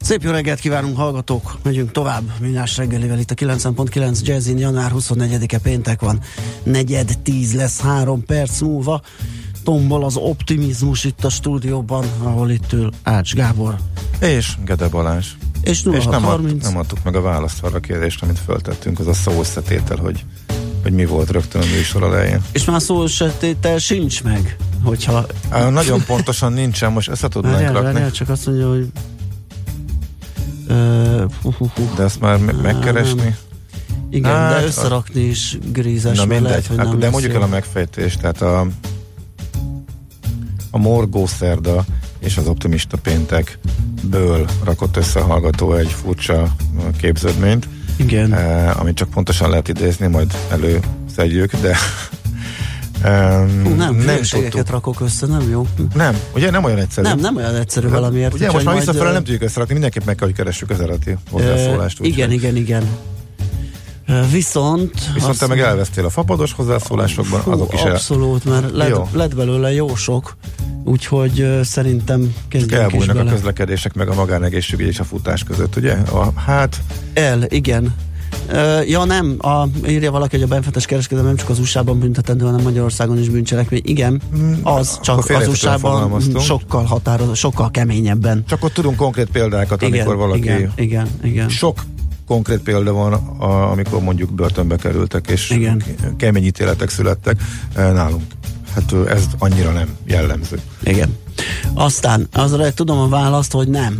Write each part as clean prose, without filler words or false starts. Szép jó reggelt kívánunk, hallgatók! Megyünk tovább Millás reggelivel itt a 90.9 Jazzin. Január 24-e péntek van, 9:10 lesz 3 perc múlva. Tombol az optimizmus itt a stúdióban, ahol itt ül Ács Gábor. És Gede Balázs. És nem adtuk meg a választ arra a kérdést, amit föltettünk, az a szó összetétel, hogy mi volt rögtön a műsor elején. És már szó összetétel sincs meg, hogyha... Nagyon pontosan nincsen, most össze tudnánk rakni. Csak azt mondja, hogy... De ezt már megkeresni? Nem. Igen, de összerakni is grízes. Na mindegy, lehet, de mondjuk el a megfejtést. Tehát a morgó szerda és az optimista péntekből rakott össze a hallgató egy furcsa képződményt. Igen. Amit csak pontosan lehet idézni, majd előszedjük, de nem tudtuk. Rakok össze, nem jó? Nem, ugye nem olyan egyszerű. Nem olyan egyszerű valamiért. Ugye most már visszafelé nem tudjuk összerakni, mindenképp meg kell, hogy keressük az eredeti hozzászólást. Igen. Viszont te meg elvesztél a fapados hozzászólásokban, azok is abszolút, mert lett belőle jó sok, úgyhogy szerintem kezdjünk is bele. Elbújnak a közlekedések, meg a magánegészségügy és a futás között, ugye? Igen. Írja valaki, hogy a benfentes kereskedelem nem csak az USA-ban büntetendő, hanem Magyarországon is bűncselekmény. Igen, az csak az USA-ban sokkal keményebben. Csak ott tudunk konkrét példákat, amikor valaki... Igen. Sok konkrét példa van, amikor mondjuk börtönbe kerültek, és kemény ítéletek születtek nálunk. Ez annyira nem jellemző. Igen. Aztán azra tudom a választ, hogy nem.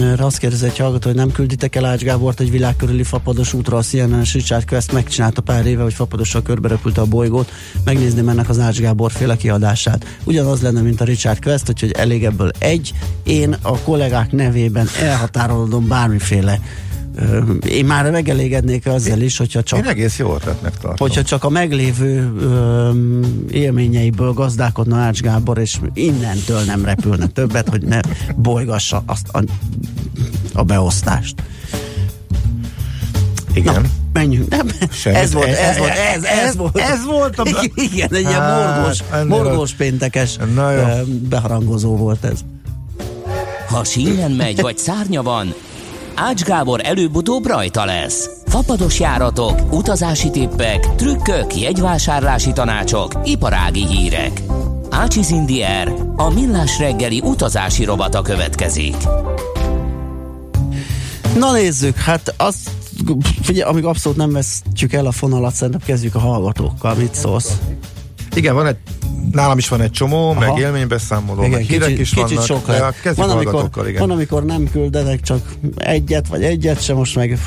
Erre azt kérdezi egy hallgató, hogy nem külditek el Ács Gábort egy világkörüli fapados útra. A CNN-es Richard Quest megcsinálta pár éve, hogy fapadossal körbe repülte a bolygót. Megnézném ennek az Ács Gábor féle kiadását. Ugyanaz lenne, mint a Richard Quest, úgyhogy elég ebből egy. Én a kollégák nevében elhatárolódom bármiféle. Én már megelégednék azzal is, hogyha csak... Én egész jó ötletnek tartom. Hogyha csak a meglévő élményeiből gazdálkodna Ács Gábor, és innentől nem repülne többet, hogy ne bolygassa azt a beosztást. Igen. Na, menjünk. Ez volt. Igen, egy ilyen morgós péntekes beharangozó volt ez. Ha sínen megy, vagy szárnya van, Ács Gábor előbb-utóbb rajta lesz. Fapados járatok, utazási tippek, trükkök, jegyvásárlási tanácsok, iparági hírek. Ácsiz Indiér, a Millás reggeli utazási rovata következik. Na nézzük, amíg abszolút nem vesztjük el a fonalat, szerintem kezdjük a hallgatókkal. Mit szólsz? Igen, nálam is van egy csomó, aha, meg élménybeszámoló, igen, meg hírek is vannak. Sok van, amikor nem küldenek csak egyet sem, most meg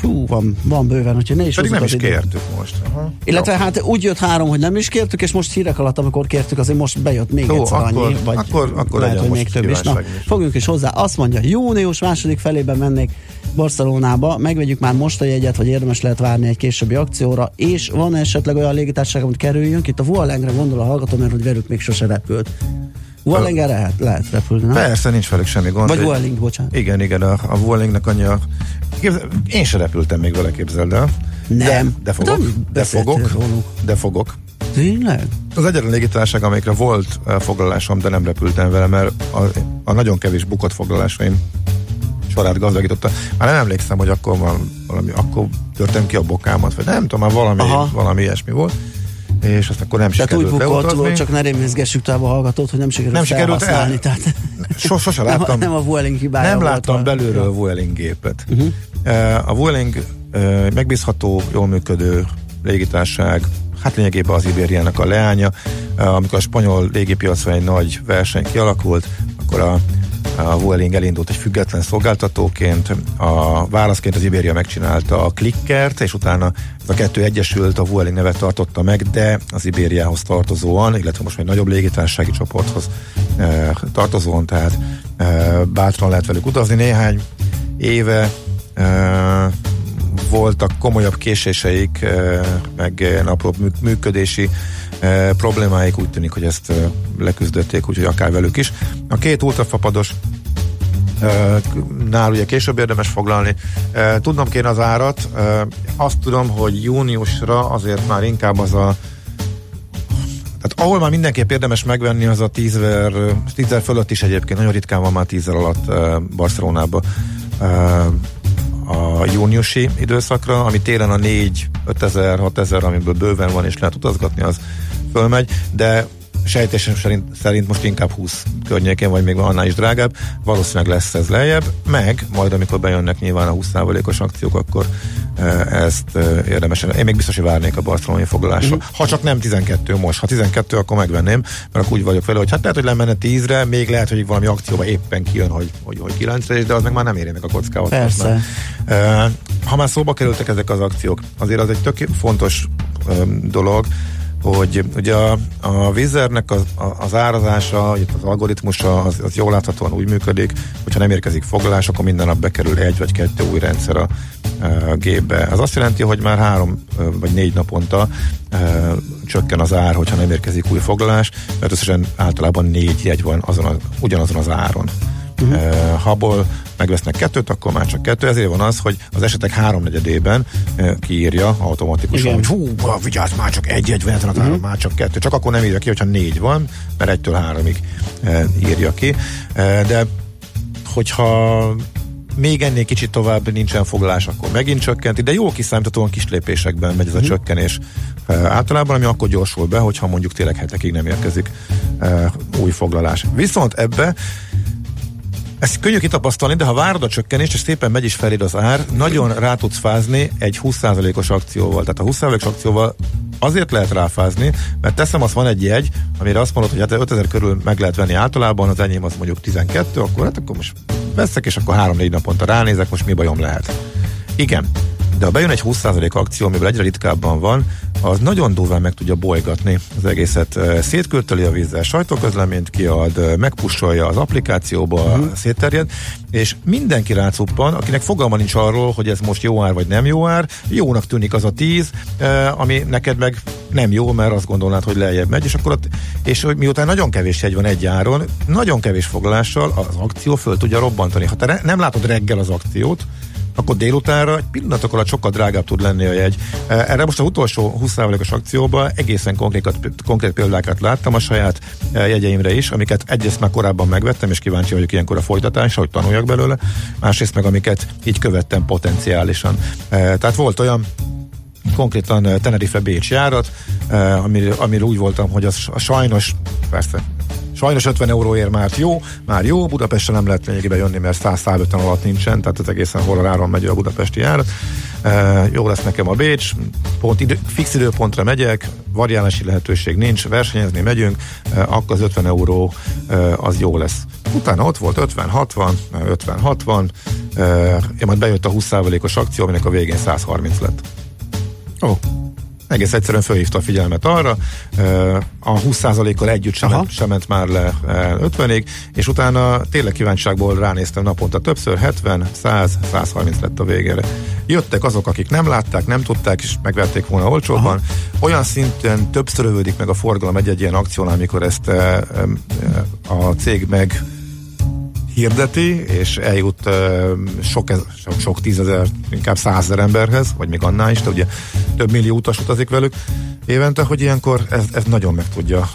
van bőven, hogyha ne is pedig nem is kértük most. Aha. Illetve úgy jött három, hogy nem is kértük, és most hírek alatt, amikor kértük, azért most bejött még egyszer annyi, vagy akkor lehet, hogy még több is. Na, fogjunk is hozzá. Azt mondja, június második felében mennék Barcelonába, megvegyük már most a jegyet, vagy érdemes lehet várni egy későbbi akcióra, és van esetleg olyan légitársaság, amit kerüljünk? Itt a Vuelingre gondol a hallgató, mert hogy velük még sose repült. Vuelingre lehet repülni, nem? Persze, nincs velük semmi gond. Vagy Vueling, bocsánat. Igen, a Vuelingnek annyi a... Én se repültem még vele, képzeld el. Nem. De fogok. Tényleg? Az egyetlen légitársaság, amelyikre volt foglalásom, de nem repültem vele, mert a nagyon kevés bukott foglalásaim sorát gazdagította. Már nem emlékszem, hogy akkor akkor törtem ki a bokámat, vagy nem tudom, már valami ilyesmi volt, és azt akkor nem sikerült beutazni. Tehát úgy csak ne rémészgessük tovább a hallgatót, hogy nem sikerült felhasználni. Sose láttam. Nem a Vueling hibája volt. Nem láttam belülről Vueling gépet. Uh-huh. A Vueling megbízható, jól működő légitársaság, lényegében az Iberiának a leánya. Amikor a spanyol légipiacra egy nagy verseny kialakult, akkor a Vueling elindult egy független szolgáltatóként, a válaszként az Iberia megcsinálta a Clickert, és utána ez a kettő egyesült, a Vueling nevet tartotta meg, de az Iberiához tartozóan, illetve most már nagyobb légitársasági csoporthoz tartozóan, tehát bátran lehet velük utazni. Néhány éve voltak komolyabb késéseik, meg apróbb működési problémáik, úgy tűnik, hogy ezt leküzdötték, úgyhogy akár velük is. A két ultrafapados nál ugye később érdemes foglalni. Tudnom kéne az árat, azt tudom, hogy júniusra azért már inkább az a, tehát ahol már mindenképp érdemes megvenni, az a 10 fölött is egyébként, nagyon ritkán van már 10 alatt Barcelonában a júniusi időszakra, ami télen a 4-5 ezer, 6 ezer, amiből bőven van és lehet utazgatni, az fölmegy, de sejtésem szerint most inkább 20 környékén, vagy még annál is drágább, valószínűleg lesz ez lejjebb, meg majd amikor bejönnek nyilván a 20%-os akciók, akkor ezt érdemesen, én még biztos, hogy várnék a barcelonai foglalásra, ha csak nem 12 most, ha 12, akkor megvenném, mert úgy vagyok vele, hogy hát lehet, hogy lemenne 10-re, még lehet, hogy valami akcióba éppen kijön, hogy 9-re is, de az meg már nem éri meg a kockával. Persze. Ha már szóba kerültek ezek az akciók, azért az egy tök fontos dolog, hogy ugye a Wizz Airnek az árazása, az algoritmusa az jól láthatóan úgy működik, hogyha nem érkezik foglalás, akkor minden nap bekerül egy vagy kettő új rendszer a gépbe. Az azt jelenti, hogy már 3 vagy 4 naponta csökken az ár, hogyha nem érkezik új foglalás, mert összesen általában 4 jegy van ugyanazon az áron. Haból megvesznek 2-t, akkor már csak 2, ezért van az, hogy az esetek 3/4-ében kiírja automatikusan, igen, hogy hú, vigyázz, már csak 1 van, már csak 2, csak akkor nem írja ki, hogyha 4 van, mert 1-től 3-ig írja ki, de hogyha még ennél kicsit tovább nincsen foglalás, akkor megint csökkenti, de jó kiszámítatóan kis lépésekben megy ez a csökkenés általában, ami akkor gyorsul be, hogyha mondjuk tényleg hetekig nem érkezik új foglalás. Viszont ebbe ezt könnyű kitapasztalni, de ha várod a csökkenést, és szépen megy is feléd az ár, nagyon rá tudsz fázni egy 20%-os akcióval. Tehát a 20%-os akcióval azért lehet ráfázni, mert teszem, azt van egy jegy, amire azt mondod, hogy hát 5000 körül meg lehet venni általában, az enyém az mondjuk 12, akkor most veszek, és akkor 3-4 naponta ránézek, most mi bajom lehet. Igen, de ha bejön egy 20% akció, amiből egyre ritkábban van, az nagyon durván meg tudja bolygatni az egészet. Szétkürtöli a vízzel, sajtóközleményt kiad, megpussolja az applikációba, szétterjed, és mindenki rácuppan, akinek fogalma nincs arról, hogy ez most jó ár vagy nem jó ár, jónak tűnik az a 10, ami neked meg nem jó, mert azt gondolnád, hogy lejjebb megy, és akkor és miután nagyon kevés jegy van egy áron, nagyon kevés foglalással az akció föl tudja robbantani. Ha te nem látod reggel az akciót, akkor délutánra egy pillanatok alatt sokkal drágább tud lenni a jegy. Erre most az utolsó 20%-os akcióban egészen konkrét példákat láttam a saját jegyeimre is, amiket egyrészt már korábban megvettem, és kíváncsi vagyok ilyenkor a folytatásra, hogy tanuljak belőle, másrészt meg amiket így követtem potenciálisan. Tehát volt olyan konkrétan Tenerife-Bécs járat, amiről úgy voltam, hogy az sajnos, persze, sajnos 50 euróért már jó, Budapestre nem lehet lényegében jönni, mert 100-150 alatt nincsen, tehát ez egészen horroráron megy a budapesti járat. Jó lesz nekem a Bécs, fix időpontra megyek, variálási lehetőség nincs, versenyezni megyünk, akkor az 50 euró az jó lesz. Utána ott volt 50-60, majd bejött a 20%-os akció, aminek a végén 130 lett. Egész egyszerűen fölhívta a figyelmet arra, a 20%-kal együtt sem ment már le 50-ig, és utána tényleg kíváncsiságból ránéztem naponta többször, 70, 100, 130 lett a végére. Jöttek azok, akik nem látták, nem tudták, és megverték volna olcsóbban. Olyan szinten többször övődik meg a forgalom egy ilyen akciónál, amikor ezt a cég meg hirdeti, és eljut sok tízezer, inkább 100 000 emberhez, vagy még annál is, de ugye több millió utas utazik velük évente, hogy ilyenkor ez nagyon meg tudja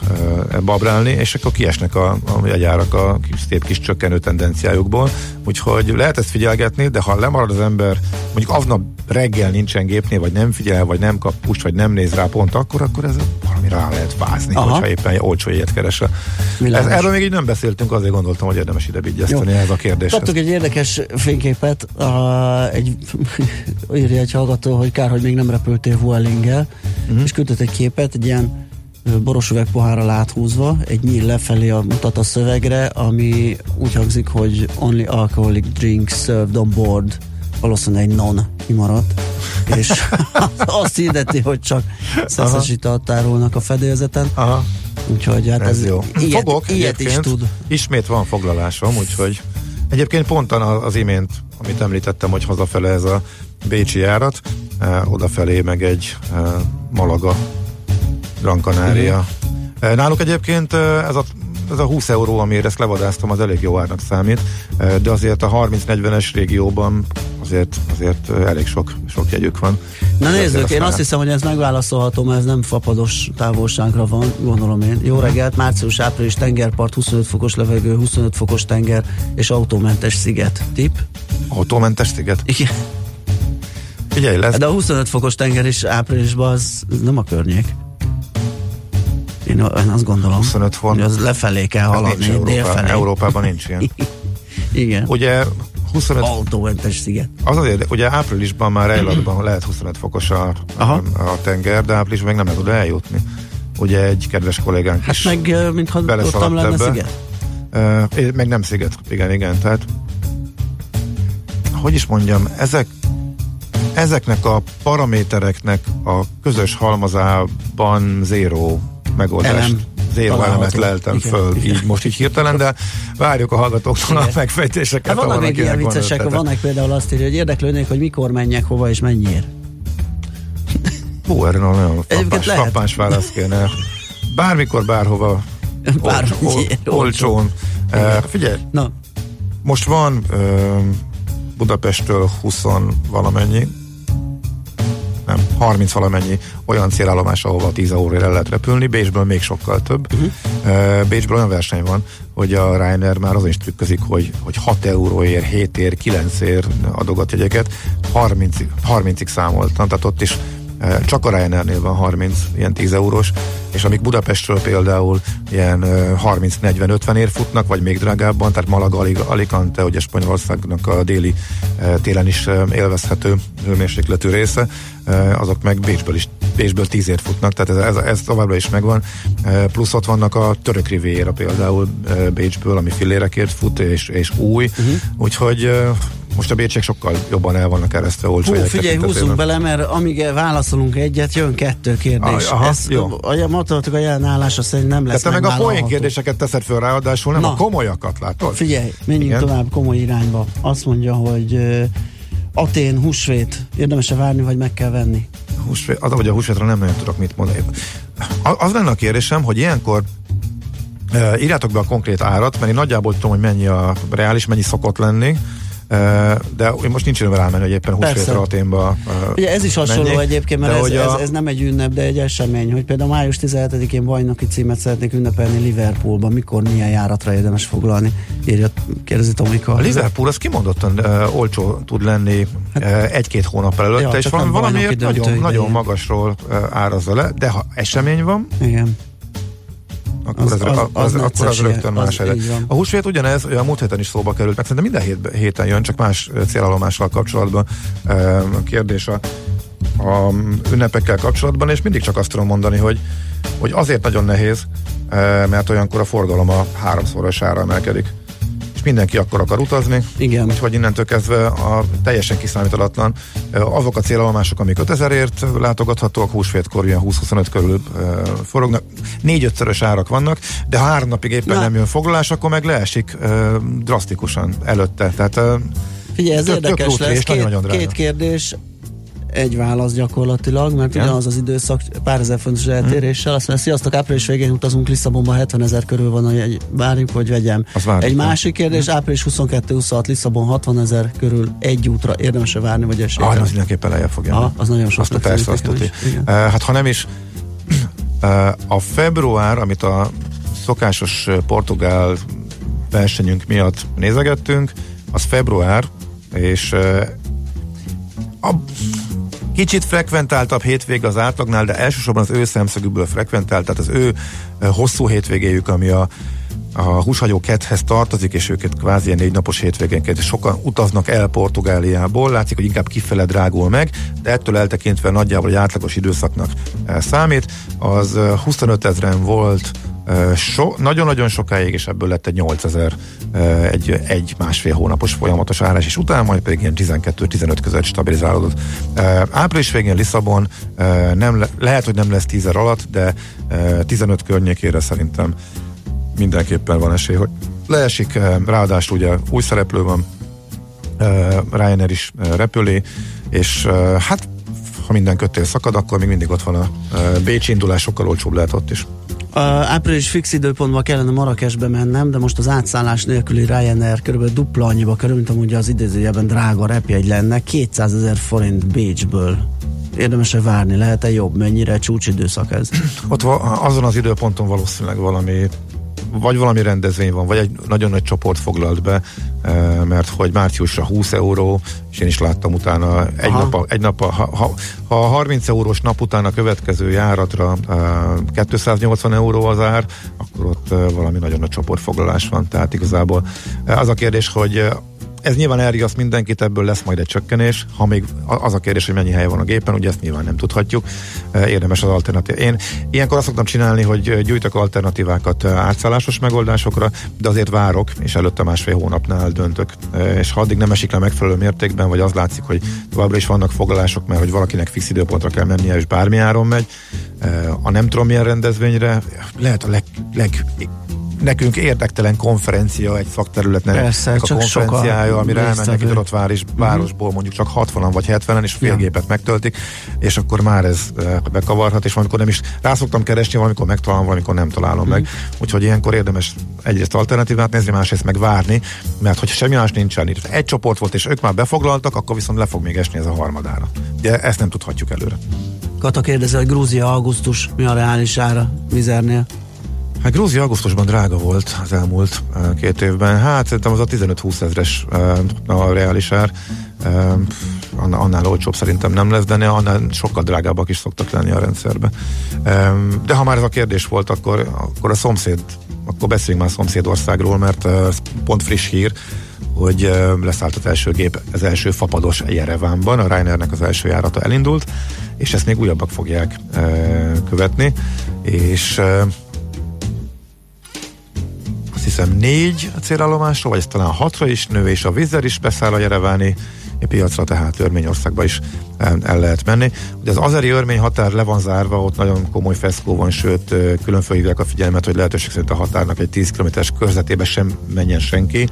babrálni, és akkor kiesnek a jegyárak a kis csökkenő tendenciájukból, úgyhogy lehet ezt figyelgetni, de ha lemarad az ember, mondjuk aznap reggel nincsen gépnél, vagy nem figyel, vagy nem kap push, vagy nem néz rá pont akkor ez valami rá lehet fázni, hogyha éppen olcsó ilyet keresel. Erről még így nem beszéltünk, azért gondoltam, hogy érdemes ide vigyáztani ez a kérdés. Kaptuk egy érdekes fényképet, írja egy hallgató, hogy kár, hogy még nem repültél Vuelinggel, és küldött egy képet, egy ilyen boros üvegpohárral áthúzva, egy nyíl lefelé mutat a szövegre, ami úgy hangzik, hogy only alcoholic drinks served on board, valószínűleg egy non kimaradt, és azt hirdeti, hogy csak szeszesített tárolnak a fedélzeten. Aha. Úgyhogy hát ez jó. Ilyet is tud. Ismét van foglalásom, úgyhogy egyébként pontan az imént, amit említettem, hogy hazafele ez a bécsi járat, odafelé meg egy Malaga, Gran Canaria. Náluk egyébként ez a 20 euró, amiért ezt levadáztam, az elég jó árnak számít, de azért a 30-40-es régióban azért elég sok jegyük van. Na nézzük, én azt hiszem, hogy ez megválaszolható, mert ez nem fapados távolságra van, gondolom én. Jó reggelt, március-április tengerpart, 25 fokos levegő, 25 fokos tenger és autómentes sziget. Tipp? Autómentes sziget? Igen. Figyelj, lesz. De a 25 fokos tenger és áprilisban az nem a környék. Én azt gondolom, hogy az lefelé kell haladni. Európában nincs ilyen. Igen. Ugye 25... autómentes sziget. Az azért, ugye áprilisban már Ejlatban lehet 25 fokos a tenger, de áprilisban még nem lehet oda eljutni. Ugye egy kedves kollégánk is meg, mintha ottam lenne ebbe. Sziget? Meg nem sziget. Igen. Tehát, hogy is mondjam, ezeknek a paramétereknek a közös halmazában zéró megoldást, zéró elemet leltem igen, föl, igen. Így most így hirtelen, de várjuk a hallgatóktól a megfejtéseket. De vannak még ilyen viccesek, vannak például azt írja, hogy érdeklődnék, hogy mikor menjek, hova és mennyiért. Hú, erre nagyon frappáns válasz kéne. Bármikor, bárhova, olcsón. Figyelj, na. Most van Budapesttől 20 valamennyi, 30 valamennyi olyan célállomás, ahova 10 órára el lehet repülni, Bécsből még sokkal több. Bécsből olyan verseny van, hogy a Ryanair már azon is trükközik, hogy 6 euróért, 7 ér, 9 ér adogat jegyeket, 30-ig számoltam, tehát ott is csak a Ryanairnél van 30 ilyen 10 eurós, és amik Budapestről például ilyen 30-40-50 ér futnak, vagy még drágábban, tehát Malaga, Alicante, ugye Spanyolországnak a déli télen is élvezhető hőmérsékletű része, azok meg Bécsből 10 ér futnak, tehát ez továbbra is megvan, plusz ott vannak a török riviéra például Bécsből, ami fillérekért fut, és új, úgyhogy most a bécsiek sokkal jobban el vannak eresztve olcsó. Hú, figyelj, húzzunk bele, mert amíg válaszolunk egyet, jön 2 kérdés. A matematika jelen állása szerint nem lesz megvállalható. Tehát te meg a poén kérdéseket teszed föl ráadásul, nem a komolyakat, látod? Figyelj, menjünk tovább komoly irányba. Azt mondja, hogy Atén húsvét. Érdemes-e várni, vagy meg kell venni? A húsvétra nem nagyon tudok mit mondani. Az lenne a kérdésem, hogy ilyenkor írjátok be a konkrét árat, mert én nagyjából tudom, hogy mennyi a reális, mennyi szokott lenni. De most nincs időm rámenni, hogy éppen húsvétra Aténba ugye ez is hasonló menjék, egyébként, mert ez nem egy ünnep, de egy esemény, hogy például május 17-én bajnoki címet szeretnék ünnepelni Liverpoolban, mikor milyen járatra érdemes foglalni, kérdezi Tomika. A Liverpool az kimondottan olcsó tud lenni egy-két hónap előtte, és valamiért nagyon magasról árazza le, de ha esemény van, igen, akkor az rögtön más előtt. A húsvét ugyanez, a múlt héten is szóba került, meg szerintem minden héten jön, csak más célállomással kapcsolatban kérdés a ünnepekkel kapcsolatban, és mindig csak azt tudom mondani, hogy azért nagyon nehéz, mert olyankor a forgalom a 3-szorosára emelkedik. És mindenki akkor akar utazni, igen. Úgyhogy innentől kezdve a teljesen kiszámíthatatlan. Azok a célállomások, amik 5000-ért látogathatóak, húsvétkor ilyen 20-25 körül forognak. 4-5-szörös árak vannak, de 3 napig éppen nem jön foglalás, akkor meg leesik drasztikusan előtte. Tehát, figyelj, ez érdekes lesz. Két kérdés, egy válasz gyakorlatilag, mert ugyanaz az időszak pár ezer fontos eltéréssel. Azt mondja, sziasztok, április végén utazunk Lisszabonba, 70 000 körül van, hogy várjuk, hogy vegyem. Egy másik kérdés, április 22-26 Lisszabon 60 000 körül egy útra, érdemes-e várni, vagy esélyre? Az mindenképpen lejjebb fog jönni. Az nagyon soknak szerintem. Hát ha nem is, a február, amit a szokásos portugál versenyünk miatt nézegettünk, az február, és a kicsit frekventáltabb hétvége az átlagnál, de elsősorban az ő szemszögükből frekventált, tehát az ő hosszú hétvégéjük, ami a húshagyó ketthez tartozik, és őket kvázi 4 napos hétvégénként sokan utaznak el Portugáliából, látszik, hogy inkább kifele drágul meg, de ettől eltekintve nagyjából egy átlagos időszaknak számít. Az 25 000-en volt nagyon-nagyon sokáig, és ebből lett egy 8000 egy másfél hónapos folyamatos árás, és utána majd pedig ilyen 12-15 között stabilizálódott. Április végén Lisszabon lehet, hogy nem lesz 10 alatt, de 15 környékére szerintem mindenképpen van esély, hogy leesik, ráadásul ugye új szereplő van, Ryanair is repülé, és hát ha minden kötél szakad, akkor még mindig ott van a bécsi indulás, sokkal olcsóbb lehet ott is. Április fix időpontban kellene Marrakesbe mennem, de most az átszállás nélküli Ryanair körülbelül dupla annyiba kerül, mint amúgy az idézőjelben drága repjegy lenne, 200 000 forint Bécsből. Érdemes-e várni? Lehet-e jobb? Mennyire csúcsidőszak ez? Ott azon az időponton valószínűleg valami rendezvény van, vagy egy nagyon nagy csoport foglalt be, mert hogy márciusra 20 euró, és én is láttam utána ha 30 eurós nap után a következő járatra 280 euró az ár, akkor ott valami nagyon nagy csoportfoglalás van, tehát igazából az a kérdés, hogy ez nyilván elriaszt mindenkit, ebből lesz majd egy csökkenés, ha még az a kérdés, hogy mennyi hely van a gépen, ugye ezt nyilván nem tudhatjuk, érdemes az alternatív. Én ilyenkor azt szoktam csinálni, hogy gyűjtök alternatívákat átszállásos megoldásokra, de azért várok, és előtte másfél hónapnál döntök, és ha addig nem esik le megfelelő mértékben, vagy az látszik, hogy továbbra is vannak foglalások, mert hogy valakinek fix időpontra kell mennie, és bármi áron megy, a nem tudom milyen rendezvényre, lehet a nekünk érdektelen konferencia, egy szakterületnek persze, a konferenciája, amire elmennek egy adott városból mondjuk csak 60-an vagy 70-en, és fél gépet megtöltik, és akkor már ez bekavarhat, és valamikor nem is rá szoktam keresni, valamikor megtalálom, valamikor nem találom meg. Úgyhogy ilyenkor érdemes egyrészt alternatívát nézni, másrészt meg várni, mert hogyha semmi más nincsen itt. Egy csoport volt, és ők már befoglaltak, akkor viszont le fog még esni ez a harmadára. De ezt nem tudhatjuk előre. Kata kérdezi, hogy Grúzia augusztus mi a reális ára Wizz Airnél? Hát Grúzia augusztusban drága volt az elmúlt két évben. Hát szerintem az a 15-20 ezres a reális ár. Annál olcsóbb szerintem nem lesz, de annál sokkal drágábbak is szoktak lenni a rendszerbe. De ha már ez a kérdés volt, akkor akkor beszéljünk már szomszédországról, mert pont friss hír, hogy leszállt az első gép, az első fapados Jerevánban, a Ryanairnek az első járata elindult, és ezt még újabbak fogják követni, és hiszem 4 a célállomásra, vagy talán 6-ra is nő, és a Wizz Air is beszáll a jereváni piacra, tehát Örményországba is el lehet menni. Ugye az azeri örmény határ le van zárva, ott nagyon komoly feszkó van, sőt, külön felhívják a figyelmet, hogy lehetőség szerint a határnak egy 10 km-es körzetébe sem menjen senki.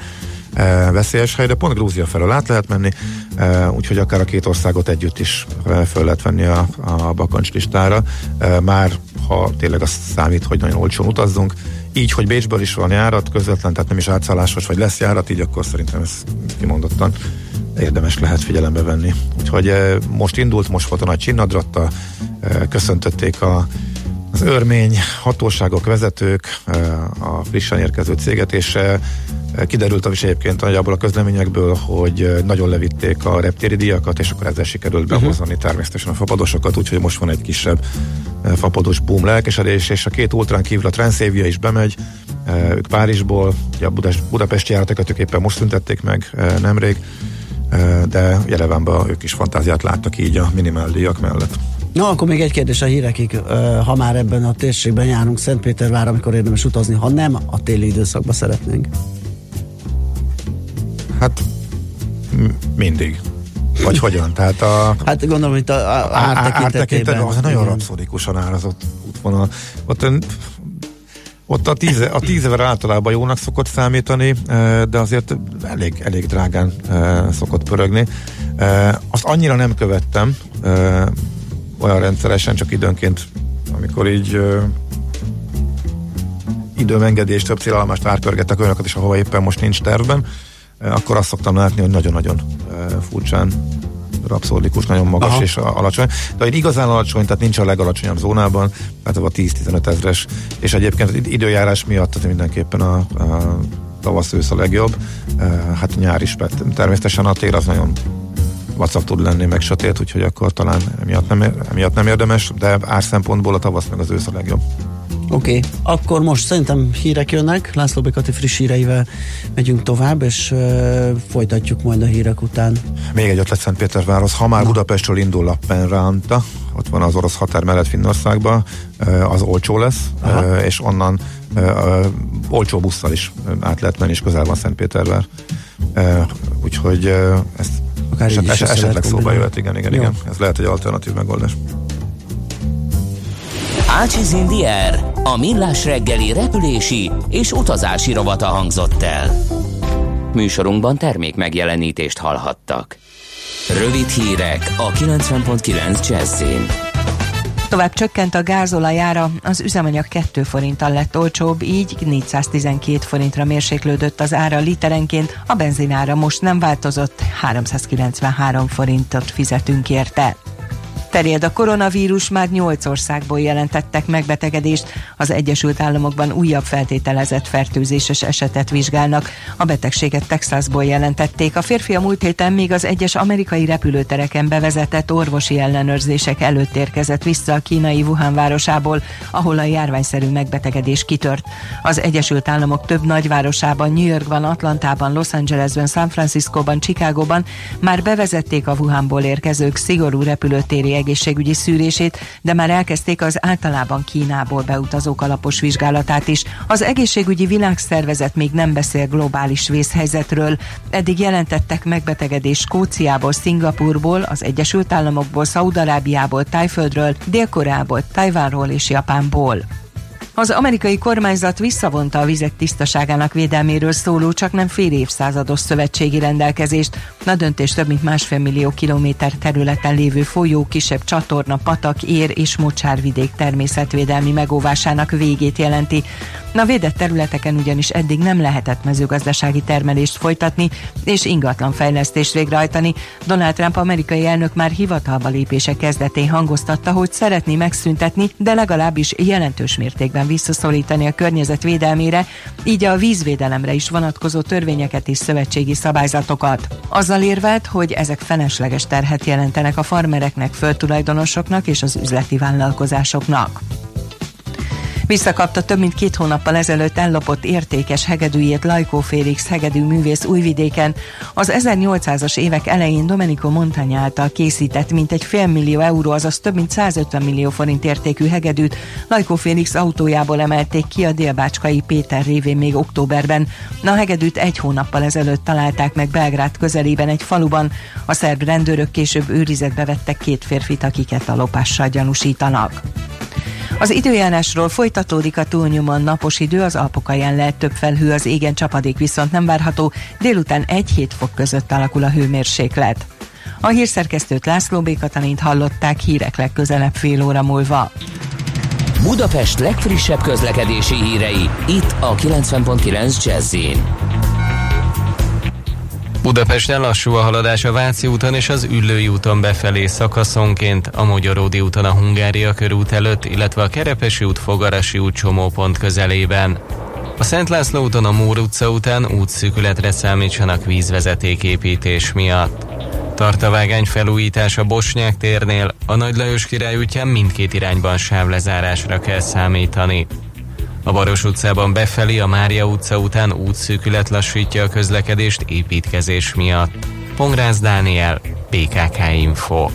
Veszélyes hely, de pont Grúzia felől át lehet menni, úgyhogy akár a két országot együtt is föl lehet venni a bakancslistára. Már ha tényleg azt számít, hogy nagyon olcsón utazzunk, így, hogy Bécsből is van járat közvetlen, tehát nem is átszállásos, vagy lesz járat, így akkor szerintem ez kimondottan érdemes lehet figyelembe venni. Úgyhogy most indult, most volt a nagy csinnadratta, köszöntötték az örmény hatóságok, vezetők a frissen érkező céget, és kiderült is egyébként nagyjából a közleményekből, hogy nagyon levitték a reptéri díjakat, és akkor ezzel sikerült behozni természetesen a fapadosokat, úgyhogy most van egy kisebb fapados boom, lelkesedés, és a két ultrán kívül a Transzavia is bemegy, ők Párizsból, ugye a budapesti járatokat ők éppen most szüntették meg nemrég, de Jerevánban ők is fantáziát láttak így a minimál díjak mellett. Na, akkor még egy kérdés a hírekig, ha már ebben a térségben járunk, Szentpétervár, amikor érdemes utazni, ha nem a téli időszakban szeretnénk? Hát mindig. Vagy hogyan? Tehát hát gondolom, itt az ártekintetében. Az nagyon rapszódikusan árazott útvonal. Ott a 10 ezer általában jónak szokott számítani, de azért elég drágán szokott pörögni. Azt annyira nem követtem olyan rendszeresen, csak időnként, amikor így időmengedés, több célállomást árpörgettek olyanokat is, ahova éppen most nincs tervben, akkor azt szoktam látni, hogy nagyon-nagyon furcsán rapszódikus, nagyon magas és alacsony. De igazán alacsony, tehát nincs a legalacsonyabb zónában, tehát a 10-15 ezres, és egyébként az időjárás miatt mindenképpen a tavasz-ősz a legjobb, hát nyár is, természetesen a tél az nagyon vacak tud lenni, meg sötét, úgyhogy akkor talán emiatt nem érdemes, de árszempontból a tavasz meg az ősz a legjobb. Oké, akkor most szerintem hírek jönnek, László B. Katalin friss híreivel megyünk tovább, és folytatjuk majd a hírek után. Még egy ötlet Szentpétervárhoz, ha már Budapestről indul a Penránta, ott van az orosz határ mellett Finnországban, az olcsó lesz, és onnan olcsó busszal is át lehet menni, és közel van Szentpétervár. Úgyhogy ezt esetleg szóba jöhet, igen. Ez lehet egy alternatív megoldás. Ács is in the air, a millás reggeli repülési és utazási rovata hangzott el. Műsorunkban termék megjelenítést hallhattak. Rövid hírek a 90.9 Jazzin. Tovább csökkent a gázolaj ára, az üzemanyag 2 forinttal lett olcsóbb, így 412 forintra mérséklődött az ára literenként, a benzinára most nem változott, 393 forintot fizetünk érte. Terjed a koronavírus, már 8 országból jelentettek megbetegedést. Az Egyesült Államokban újabb feltételezett fertőzéses esetet vizsgálnak. A betegséget Texasból jelentették. A férfi a múlt héten még az egyes amerikai repülőtereken bevezetett orvosi ellenőrzések előtt érkezett vissza a kínai Wuhan városából, ahol a járványszerű megbetegedés kitört. Az Egyesült Államok több nagyvárosában, New Yorkban, Atlantában, Los Angelesben, San Franciscóban, Chicagóban már bevezették a Wuhanból érkezők szigorú repülőtéri egészségügyi szűrését, de már elkezdték az általában Kínából beutazók alapos vizsgálatát is. Az egészségügyi világszervezet még nem beszél globális vészhelyzetről. Eddig jelentettek megbetegedést Skóciából, Szingapurból, az Egyesült Államokból, Szaúd-Arábiából, Tájföldről, Dél-Koreából, Tajvánról és Japánból. Az amerikai kormányzat visszavonta a vizek tisztaságának védelméről szóló, csak nem fél évszázados szövetségi rendelkezést. A döntés több mint 1,5 millió kilométer területen lévő folyó, kisebb csatorna, patak, ér és mocsárvidék természetvédelmi megóvásának végét jelenti. A védett területeken ugyanis eddig nem lehetett mezőgazdasági termelést folytatni és ingatlanfejlesztést végrehajtani. Donald Trump amerikai elnök már hivatalba lépése kezdetén hangoztatta, hogy szeretné megszüntetni, de legalábbis jelentős mértékben visszaszorítani a környezet védelmére, így a vízvédelemre is vonatkozó törvényeket és szövetségi szabályzatokat. Azzal érvelt, hogy ezek felesleges terhet jelentenek a farmereknek, földtulajdonosoknak és az üzleti vállalkozásoknak. Visszakapta több mint 2 hónappal ezelőtt ellopott értékes hegedűjét Lajkó Félix hegedűművész Újvidéken. Az 1800-as évek elején Domenico Montani által készített mintegy 1,5 millió euró, azaz több mint 150 millió forint értékű hegedűt Lajkó Félix autójából emelték ki a délbácskai Péter révén még októberben. A hegedűt 1 hónappal ezelőtt találták meg Belgrád közelében egy faluban. A szerb rendőrök később őrizetbe vettek 2 férfit, akiket a lopással gyanúsítanak. Az időjárásról: folytatódik a túlnyomóan napos idő, az Alpokaján lehet több felhő, az égen csapadék viszont nem várható, délután 1-7 fok között alakul a hőmérséklet. A hírszerkesztőt, László B. Katalint hallották. Hírek legközelebb fél óra múlva. Budapest legfrissebb közlekedési hírei, itt a 90.9 Jazz-in. Budapesten lassú a haladás a Váci úton és az Üllői úton befelé szakaszonként, a Magyaródi úton a Hungária körút előtt, illetve a Kerepesi út, Fogarasi út csomópont közelében. A Szent László úton a Mór utca után útszűkületre számítsanak vízvezetéképítés miatt. Tart a vágány felújítás a Bosnyák térnél, a Nagy Lajos király útján mindkét irányban sávlezárásra kell számítani. A Baros utcában befelé a Mária utca után útszűkület lassítja a közlekedést építkezés miatt. Pongrácz Dániel, BKK Info.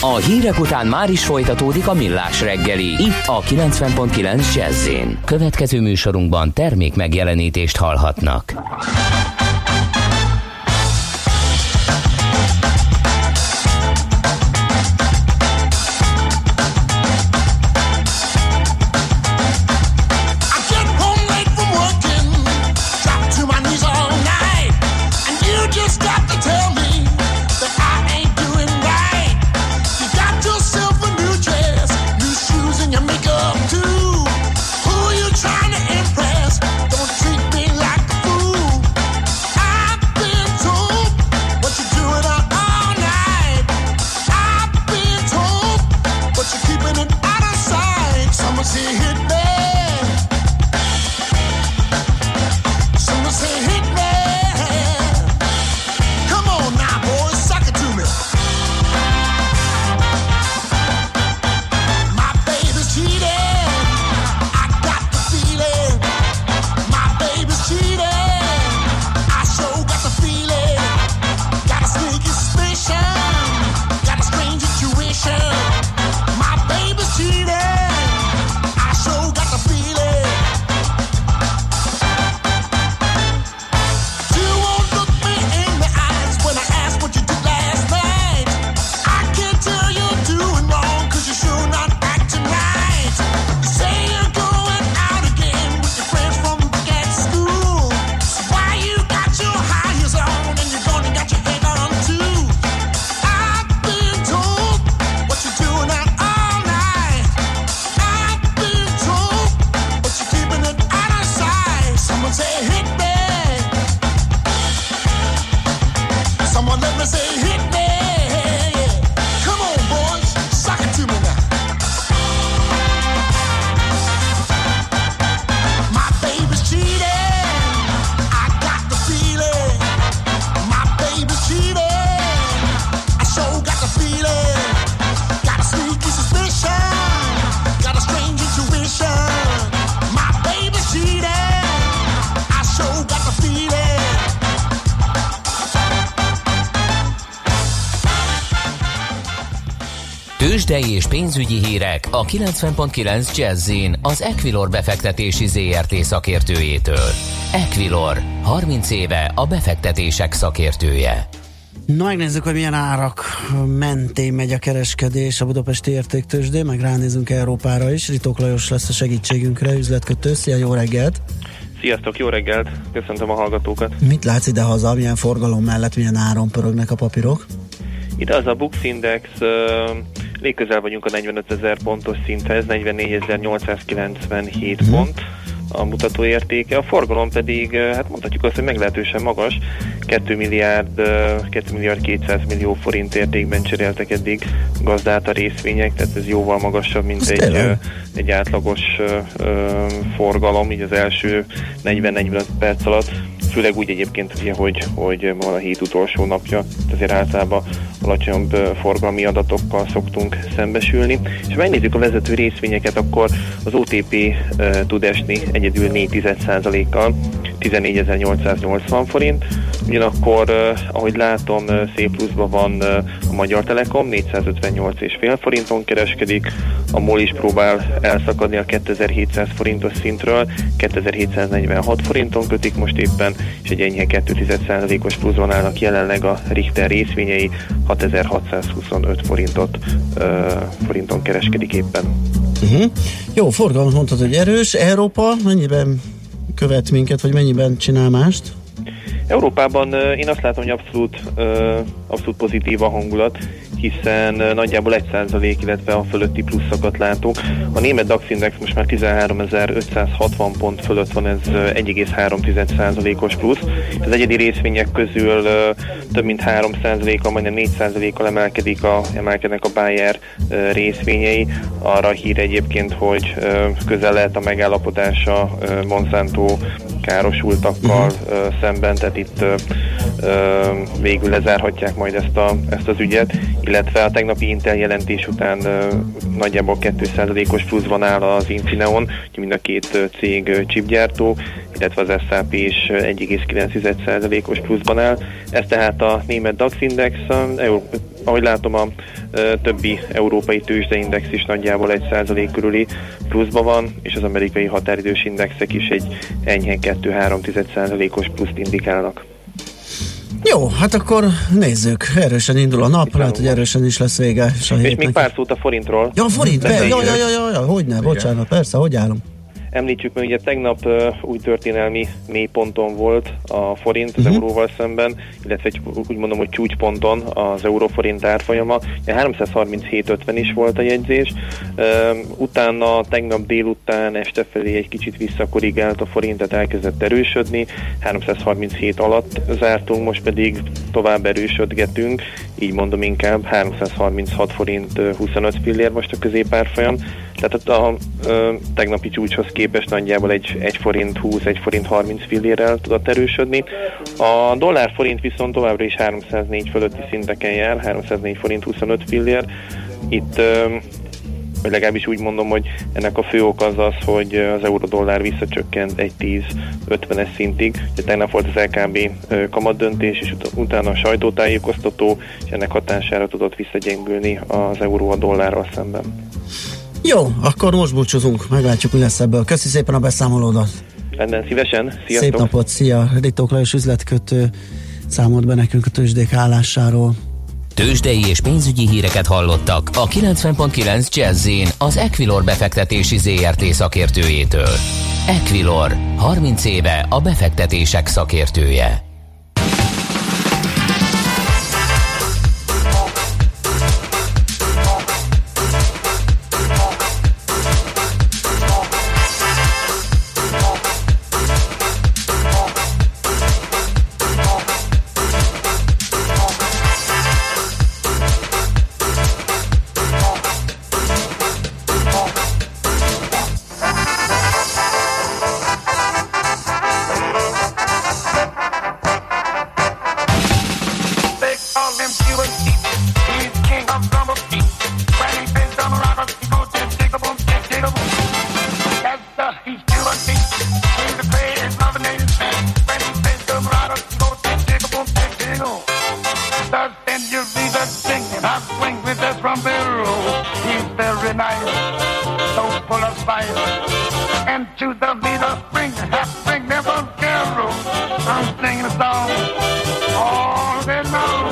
A hírek után már is folytatódik a Millás reggeli, itt a 90.9 Jazz-én. Következő műsorunkban termék megjelenítést hallhatnak. Tőzsdei és pénzügyi hírek a 90.9 Jazz-in az Equilor befektetési ZRT szakértőjétől. Equilor, 30 éve a befektetések szakértője. Na, megnézzük, hogy milyen árak mentén megy a kereskedés a budapesti értéktőzsdén, meg ránézünk Európára is. Ritók Lajos lesz a segítségünkre, üzletkötő. Szia, jó reggelt! Sziasztok, jó reggelt! Köszöntöm a hallgatókat! Mit látsz idehaza, milyen forgalom mellett, milyen áron pörögnek a papírok? Itt az a Bux Index, legközel vagyunk a 45.000 pontos szinthez, 44.897 pont a mutatóértéke, a forgalom pedig, hát mondhatjuk azt, hogy meglehetősen magas, 2 milliárd 200 millió forint értékben cseréltek eddig gazdát a részvények, tehát ez jóval magasabb, mint egy átlagos forgalom, így az első 40-45 perc alatt. Főleg úgy egyébként, ugye, hogy ma a hét utolsó napja, azért általában alacsonyabb forgalmi adatokkal szoktunk szembesülni. És megnézzük a vezető részvényeket, akkor az OTP tud esni egyedül 0,4%-kal, 14.880 forint. Ugyanakkor, ahogy látom, szép pluszban van a Magyar Telekom, 458,5 forinton kereskedik, a MOL is próbál elszakadni a 2700 forintos szintről, 2746 forinton kötik most éppen, és egy enyhe 2,1%-os pluszban állnak jelenleg a Richter részvényei, 6625 forinton kereskedik éppen. Jó, forgalmat mondtad, hogy erős. Európa mennyiben követ minket, vagy mennyiben csinál mást? Európában én azt látom, hogy abszolút pozitív a hangulat, hiszen nagyjából 1%, illetve a fölötti pluszokat látunk. A német DAX index most már 13.560 pont fölött van, ez 1,3%-os plusz. Az egyedi részvények közül több mint 3%-a, majdnem 4%-kal emelkednek a Bayer részvényei. Arra hír egyébként, hogy közel lehet a megállapodása Monsanto károsultakkal szemben, tehát itt végül lezárhatják majd ezt az ügyet, illetve a tegnapi Intel jelentés után nagyjából 2%-os pluszban áll az Infineon, mind a két cég chipgyártó, illetve az SAP is 1,9%-os pluszban áll. Ez tehát a német DAX index, ahogy látom a többi európai tőzsdeindex is nagyjából 1% körüli pluszban van, és az amerikai határidős indexek is egy enyhe 2,3%-os pluszt indikálnak. Jó, hát akkor nézzük. Erősen indul a nap, hát hogy erősen is lesz vége. És még pár szót a forintról. Ja, forint, hogyne, bocsánat, persze, hogy állom? Említsük, mert ugye tegnap új történelmi mélyponton volt a forint az euróval szemben, illetve úgy mondom, hogy csúcsponton az euróforint árfolyama. 337.50 is volt a jegyzés. Utána tegnap délután este felé egy kicsit visszakorrigált a forint, tehát elkezdett erősödni. 337 alatt zártunk, most pedig tovább erősödgetünk. Így mondom inkább 336 forint 25 fillér most a középárfolyam. Tehát a tegnapi csúcshoz képest nagyjából egy forint 20, egy forint 30 fillérrel tudott erősödni. A dollár forint viszont továbbra is 304 fölötti szinteken jár, 304 forint 25 fillér. Itt vagy legalábbis úgy mondom, hogy ennek a fő oka az az, hogy az euró-dollár visszacsökkent egy 10.50-es szintig. Tegnap volt az LKB kamatdöntés, és utána a sajtótájékoztató, és ennek hatására tudott visszagyengülni az euró a dollárral szemben. Jó, akkor most búcsúzunk, meglátjuk, mi lesz ebből. Köszi szépen a beszámolódat. Rendben, szívesen, sziasztok. Szép napot, szia. Ritók Lajos üzletkötő számolt be nekünk a tőzsdék állásáról. Tőzsdei és pénzügyi híreket hallottak a 90.9 Jazz-in az Equilor befektetési ZRT szakértőjétől. Equilor, 30 éve a befektetések szakértője. And you'll be the singing, I swing with the trumpet roll. very nice, so full of spice, and to the beat of spring, half spring, never carol, I'm singing a song all day long.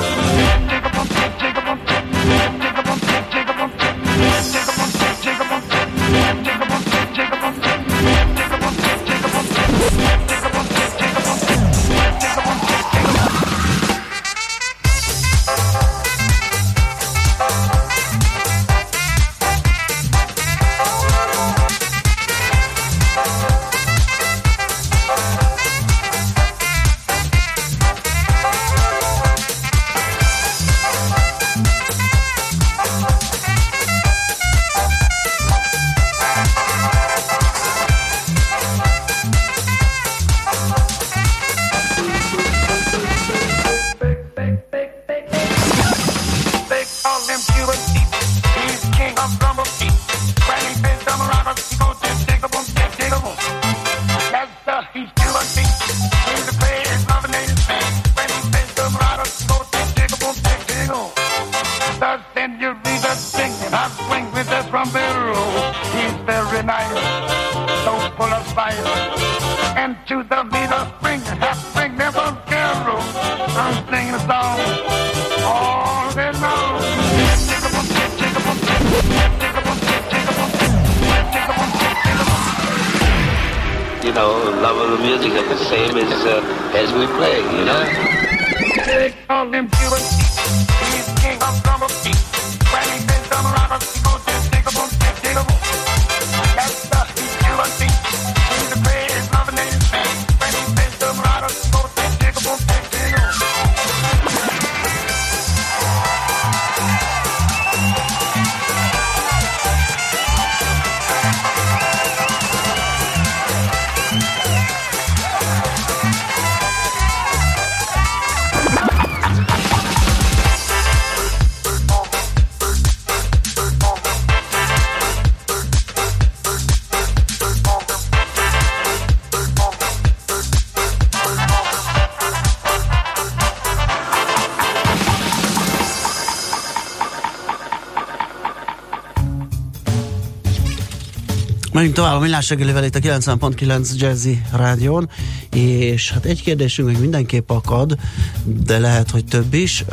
Menjünk tovább a Millás reggelivel itt a 90.9 Jazzy rádión, és hát egy kérdésünk még mindenképp akad, de lehet, hogy több is.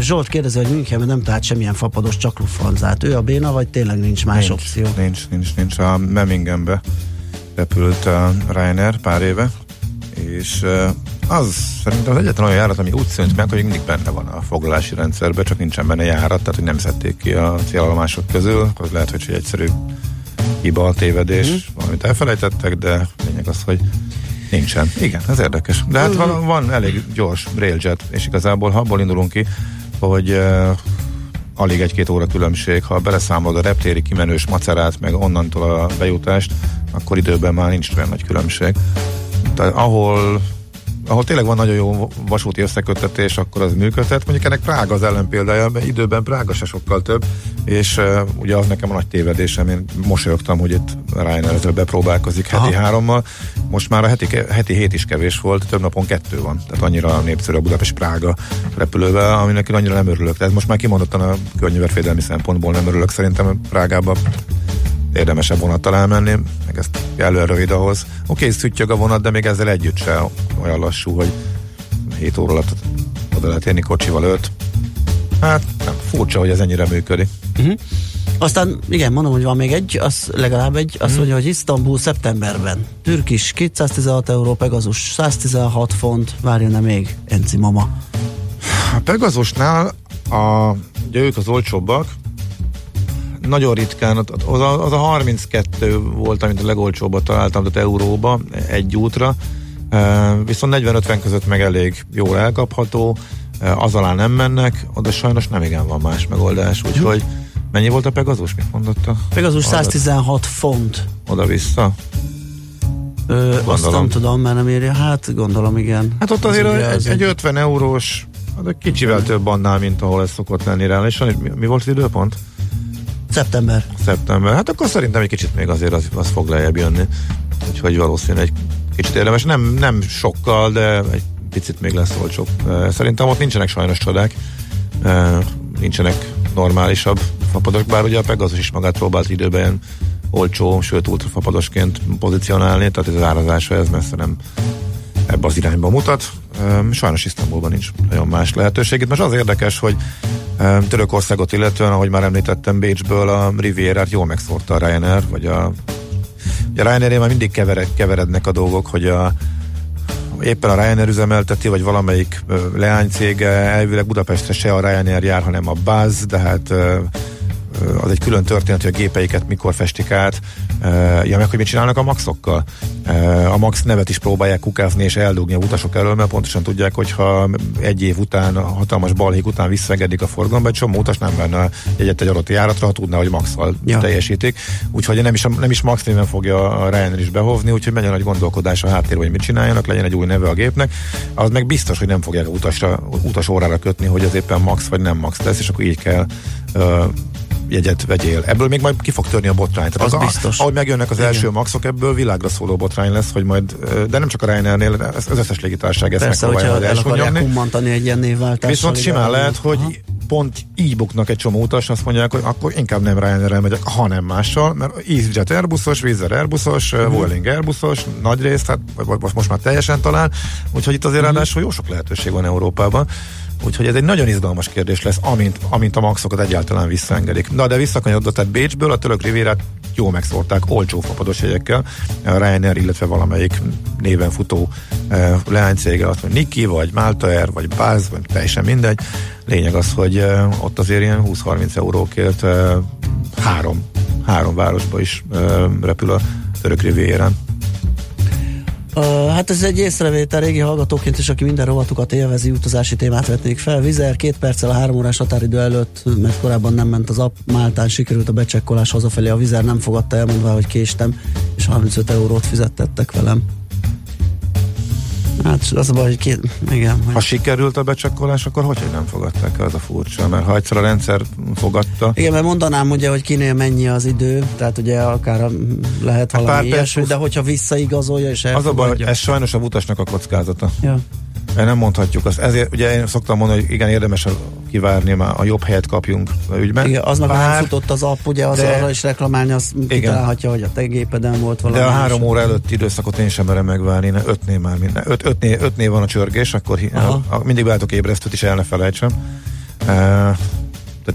Zsolt kérdezi, hogy Münchenben nem talált semmilyen fapados csaklufranzát. Ő a béna, vagy tényleg nincs más opció? Nincs. A Memminghambe repült a Ryanair pár éve, és az szerintem az egyetlen olyan járat, ami úgy szűnt meg, hogy mindig benne van a foglalási rendszerben, csak nincsen benne járat, tehát hogy nem szedték ki a célállomások közül, az lehet, hogy egyszerű hiba, tévedés, valamit elfelejtettek, de lényeg az, hogy nincsen. Igen, ez érdekes. De hát van elég gyors railjet, és igazából ha abból indulunk ki, hogy alig egy-két óra különbség, ha beleszámolod a reptéri kimenős macerát, meg onnantól a bejutást, akkor időben már nincs olyan nagy különbség. Tehát ahol tényleg van nagyon jó vasúti összeköttetés, akkor az működhet. Mondjuk ennek Prága az ellenpéldája, mert időben Prága se sokkal több, és ugye az nekem a nagy tévedésem, én mosolyogtam, hogy itt Ryanair-től bepróbálkozik heti 3-mal, most már a heti 7 is kevés volt, több napon 2 van, tehát annyira népszerű a Budapest-Prága repülővel, aminek én annyira nem örülök. Tehát most már kimondottan a környezetvédelmi szempontból nem örülök, szerintem Prágába érdemesebb vonattal elmenni, meg ezt elő rövid ahhoz. Oké, szüttyög a vonat, de még ezzel együtt se olyan lassú, hogy 7 óra alatt oda lehet érni kocsival 5. Hát nem, furcsa, hogy ez ennyire működik. Aztán igen, mondom, hogy van még egy, az legalább egy, azt mondja, hogy Isztambul szeptemberben. Türkis 216 euró, Pegazus 116 font, várjon-e még Enci mama? A Pegazusnál ugye ők az olcsóbbak, nagyon ritkán, az a 32 volt, amit a legolcsóbban találtam, tehát euróba, egy útra, viszont 40-50 között meg elég jól elkapható, az alá nem mennek, de sajnos nem igen van más megoldás, úgyhogy mennyi volt a Pegazus, mit mondott a? Pegazus 116 font. Oda-vissza? Azt nem tudom, mert nem írja, hát gondolom igen. Hát ott azért egy 50 eurós, de kicsivel több annál, mint ahol ez szokott lenni rá, és mi volt az időpont? Szeptember. Hát akkor szerintem egy kicsit még azért az fog lejjebb jönni. Úgyhogy valószínűleg egy kicsit érdemes. Nem sokkal, de egy picit még lesz olcsóbb. Szerintem ott nincsenek sajnos csodák. Nincsenek normálisabb ultrafapados, bár ugye a Pegazus is magát próbál az időben olcsó, sőt ultrafapadosként pozícionálni, tehát az árazása ez messze nem ebbe az irányba mutat. Sajnos Isztambulban nincs nagyon más lehetőség. Itt most az érdekes, hogy Törökországot illetően, ahogy már említettem, Bécsből a Rivierát jól megszórta a Ryanair, vagy a Ryanair-én már mindig keverednek a dolgok, hogy éppen a Ryanair üzemelteti, vagy valamelyik leánycége, elvileg Budapestre se a Ryanair jár, hanem a Buzz, de hát az egy külön történet, hogy a gépeiket mikor festik át, meg hogy mit csinálnak a Maxokkal. A Max nevet is próbálják kukázni és eldugni a utasok elől, mert pontosan tudják, hogyha egy év után, a hatalmas balhék után visszaengedik a forgalomba, egy csomó utas nem venne egyet egy adott járatra, ha tudná, hogy Max-al teljesítik. Úgyhogy nem is Max néven fogja a Ryanair is behovni, úgyhogy megy a nagy gondolkodás a háttérben, hogy mit csináljanak, legyen egy új neve a gépnek. Az meg biztos, hogy nem fogják utas órára kötni, hogy az éppen Max vagy nem Max lesz, és akkor így kell jegyet vegyél. Ebből még majd ki fog törni a botrány. Tehát az biztos. Ahogy megjönnek az első maxok, ebből világra szóló botrány lesz, hogy majd, de nem csak a Ryanairnél, az összes légitárság ezt megpróbálja majd elsúnyogni. Viszont simán lehet, hogy pont így buknak egy csomó utas, azt mondják, hogy akkor inkább nem Ryanairrel megyek, hanem mással, mert EasyJet Airbusos, Wizz Air Airbusos, Vueling Airbusos, nagy rész, tehát most már teljesen talán, úgyhogy itt azért ráadásul jó sok lehetőség van Európában. Úgyhogy ez egy nagyon izgalmas kérdés lesz, amint a maxokat egyáltalán visszaengedik. Na, de visszakanyarodott, tehát Bécsből a török rivérát jól megszórták olcsó fapados jegyekkel. A Ryanair, illetve valamelyik néven futó leánycége, azt mondja, Niki, vagy Malta Air, vagy Buzz, vagy teljesen mindegy. Lényeg az, hogy ott azért ilyen 20-30 eurókért három városba is repül a török rivérán. Hát ez egy észrevétel régi hallgatóként is, aki minden rovatukat élvezi, utazási témát vetnék fel. Wizz Air 2 perccel a 3 órás határidő előtt, mert korábban nem ment az app, Máltán sikerült a becsekkolás hazafelé, a Wizz Air nem fogadta, elmondva, hogy késtem, és 35 eurót fizettettek velem. Hát az a baj, hogy igen. Ha sikerült a becsekkolás, akkor hogyan nem fogadták, az a furcsa, mert ha egyszer a rendszer fogadta. Igen, mert mondanám ugye, hogy kinél mennyi az idő, tehát ugye akár lehet valami ilyesmi, de hogyha visszaigazolja és elfogadja. Az a baj, hogy ez sajnos a utasnak a kockázata. Ja. Nem mondhatjuk azt. Ezért ugye én szoktam mondani, hogy igen, érdemes kivárni, már a jobb helyet kapjunk ügyben. Igen, az meg nem futott az app, ugye az arra is reklamálni, azt kitalálhatja, hogy a te gépeden volt valami. De a 3 óra előtti időszakot én sem merem megvárni, ötnél már minden. Ötnél van a csörgés, akkor mindig beálltok ébresztőt, és el ne felejtsem. Tehát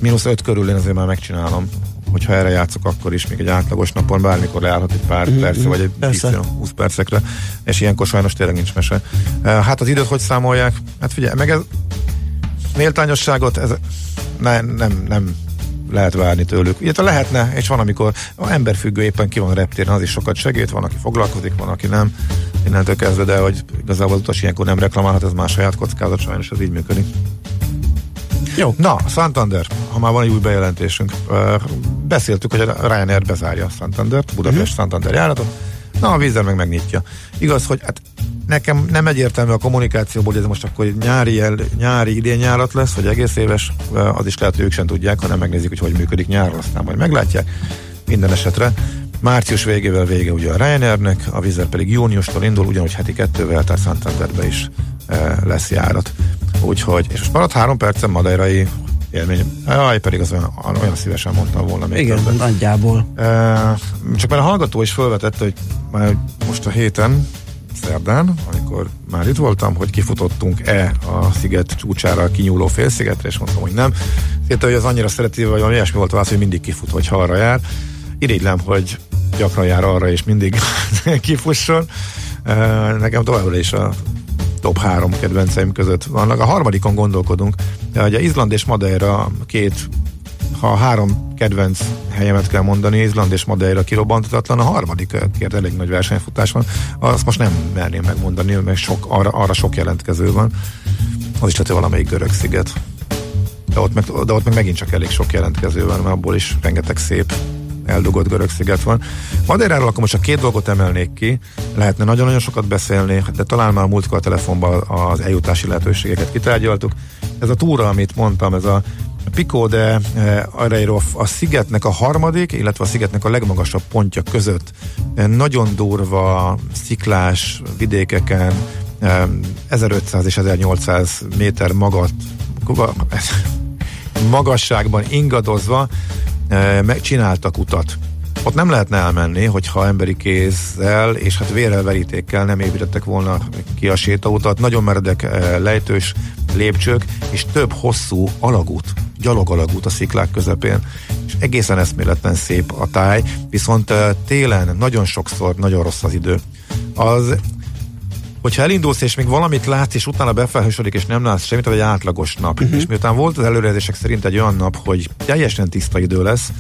-5 körül én azért már megcsinálom, hogyha erre játszok, akkor is még egy átlagos napon bármikor leállhat egy pár percre, vagy egy 10-20 percekre, és ilyenkor sajnos tényleg nincs mese. Hát az időt hogy számolják? Hát figyelj, meg ez méltányosságot, ez nem lehet várni tőlük. Illetve lehetne, és van, amikor az emberfüggő, éppen ki van a reptéren, az is sokat segít, van, aki foglalkozik, van, aki nem. Innentől kezdve, de hogy igazából az utas ilyenkor nem reklamálhat, ez már saját kockázat, sajnos ez így működik. Jó. Na, Santander, ha már van egy új bejelentésünk. Beszéltük, hogy a Ryanair bezárja Santandert, Budapest Santander járatot. Na, a Wizz Air meg megnyitja. Igaz, hogy hát nekem nem egyértelmű a kommunikációból, hogy ez most akkor nyári idén nyárat lesz, vagy egész éves, az is lehet, hogy ők sem tudják, hanem megnézik, hogy működik nyáron, aztán majd meglátják. Minden esetre március végével vége ugye a Ryanairnek, a Wizz Air pedig júniustól indul, ugyanúgy heti 2-vel, tehát Santanderbe is lesz járat. Úgyhogy, és most maradt 3 percen madeirai élmény. Jaj, pedig az olyan szívesen mondtam volna még. Igen, többet. Nagyjából. Csak mert a hallgató is felvetette, hogy már most a héten, szerdán, amikor már itt voltam, hogy kifutottunk-e a sziget csúcsára kinyúló félszigetre, és mondtam, hogy nem. Szinte, hogy az annyira szereti, vagy valami ilyesmi volt a válasz, hogy mindig kifut, hogyha arra jár. Irigylem, hogy gyakran jár arra, és mindig kifusson. Nekem továbbra is a top 3 kedvenceim között vannak. A harmadikon gondolkodunk, de ugye Izland és Madeira ha 3 kedvenc helyemet kell mondani, Izland és Madeira kirobbantatlan, a harmadikért elég nagy versenyfutás van, azt most nem merném megmondani, mert arra sok jelentkező van. Az is lehet, hogy valamelyik görög sziget. De ott meg megint csak elég sok jelentkező van, mert abból is rengeteg szép eldugott görög sziget van. Madeiráról akkor most csak 2 dolgot emelnék ki, lehetne nagyon-nagyon sokat beszélni, de talán már a múltkor a telefonban az eljutási lehetőségeket kitárgyaltuk. Ez a túra, amit mondtam, ez a Pico de Areiro a szigetnek a harmadik, illetve a szigetnek a legmagasabb pontja között. Nagyon durva, sziklás vidékeken, 1500 és 1800 méter magat magasságban ingadozva megcsináltak utat. Ott nem lehetne elmenni, hogyha emberi kézzel és hát vérrel, verítékkel nem építettek volna ki a sétautat. Nagyon meredek lejtős lépcsők és több hosszú alagút, gyalogalagút a sziklák közepén, és egészen eszméletlen szép a táj, viszont télen nagyon sokszor nagyon rossz az idő. Az, hogyha elindulsz és még valamit látsz, és utána befelhősödik és nem látsz semmit, vagy egy átlagos nap. És miután volt az előrejelzések szerint egy olyan nap, hogy teljesen tiszta idő lesz,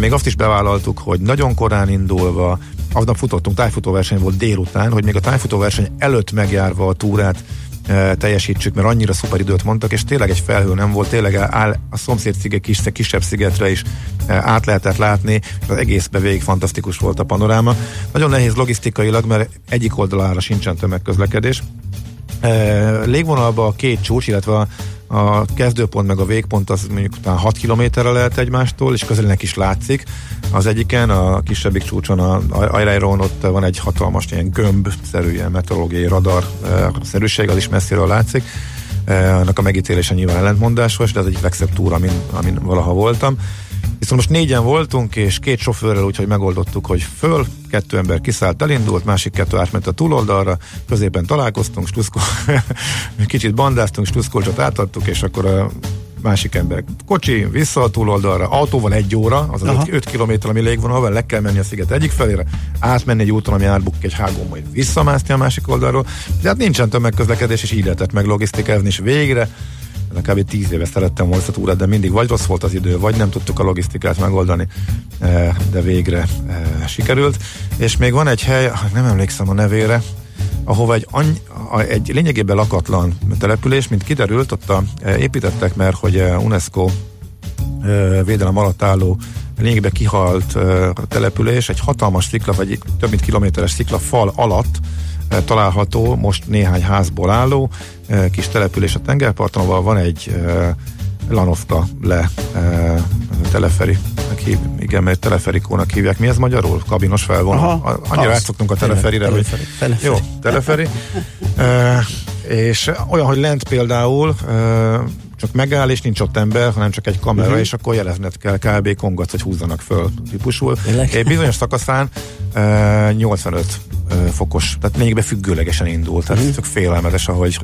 még azt is bevállaltuk, hogy nagyon korán indulva, aznap futottunk, tájfutóverseny volt délután, hogy még a tájfutóverseny előtt megjárva a túrát teljesítsük, mert annyira szuper időt mondtak, és tényleg egy felhő nem volt, tényleg áll a szomszéd sziget, kisebb szigetre is át lehetett látni, és az egészben végig fantasztikus volt a panoráma. Nagyon nehéz logisztikailag, mert egyik oldalára sincsen tömegközlekedés. Légvonalban a két csúcs, illetve a kezdőpont meg a végpont az mondjuk utána 6 kilométerre lehet egymástól, és közelnek is látszik. Az egyiken, a kisebbik csúcson, a Aireiron, ott van egy hatalmas ilyen gömbszerű, ilyen meteorológiai radar szerűség, az is messziről látszik. Annak a megítélése nyilván ellentmondásos, de az egyik legszebb túra, amin valaha voltam. Viszont most 4-en voltunk, és 2 sofőrrel, úgyhogy megoldottuk, hogy föl, 2 ember kiszállt, elindult, másik 2 átment a túloldalra, középen találkoztunk, kicsit bandáztunk, sluszkolcsot átadtuk, és akkor a másik ember kocsi, vissza a túloldalra, autóval 1 óra, az 5 kilométer, ami légvonalban, le kell menni a sziget egyik felére, átmenni egy úton, ami átbukik egy hágón, majd visszamászni a másik oldalról, de hát nincsen tömegközlekedés, és így lehetett meg logisztikázni, és végre kb. 10 éve szerettem volna ezt a túrát, de mindig vagy rossz volt az idő, vagy nem tudtuk a logisztikát megoldani, de végre sikerült. És még van egy hely, nem emlékszem a nevére, ahova egy lényegében lakatlan település, mint kiderült, ott építettek, mert hogy UNESCO védelem alatt álló lényegében kihalt település, egy hatalmas szikla, vagy több mint kilométeres szikla fal alatt található, most néhány házból álló kis település a tengerparton, ahol van egy lanovka teleferikónak hívják. Mi ez magyarul? Kabinos felvonó. Annyira átszoktunk a teleferire, hogy jó, teleferi. És olyan, hogy lent például csak megáll, és nincs ott ember, hanem csak egy kamera, és akkor jelezned kell, kb. Kongatsz, hogy húzzanak föl típusul. Egy bizonyos szakaszán 85 fokos, tehát lényegében függőlegesen indult, tehát csak félelmetes, ahogy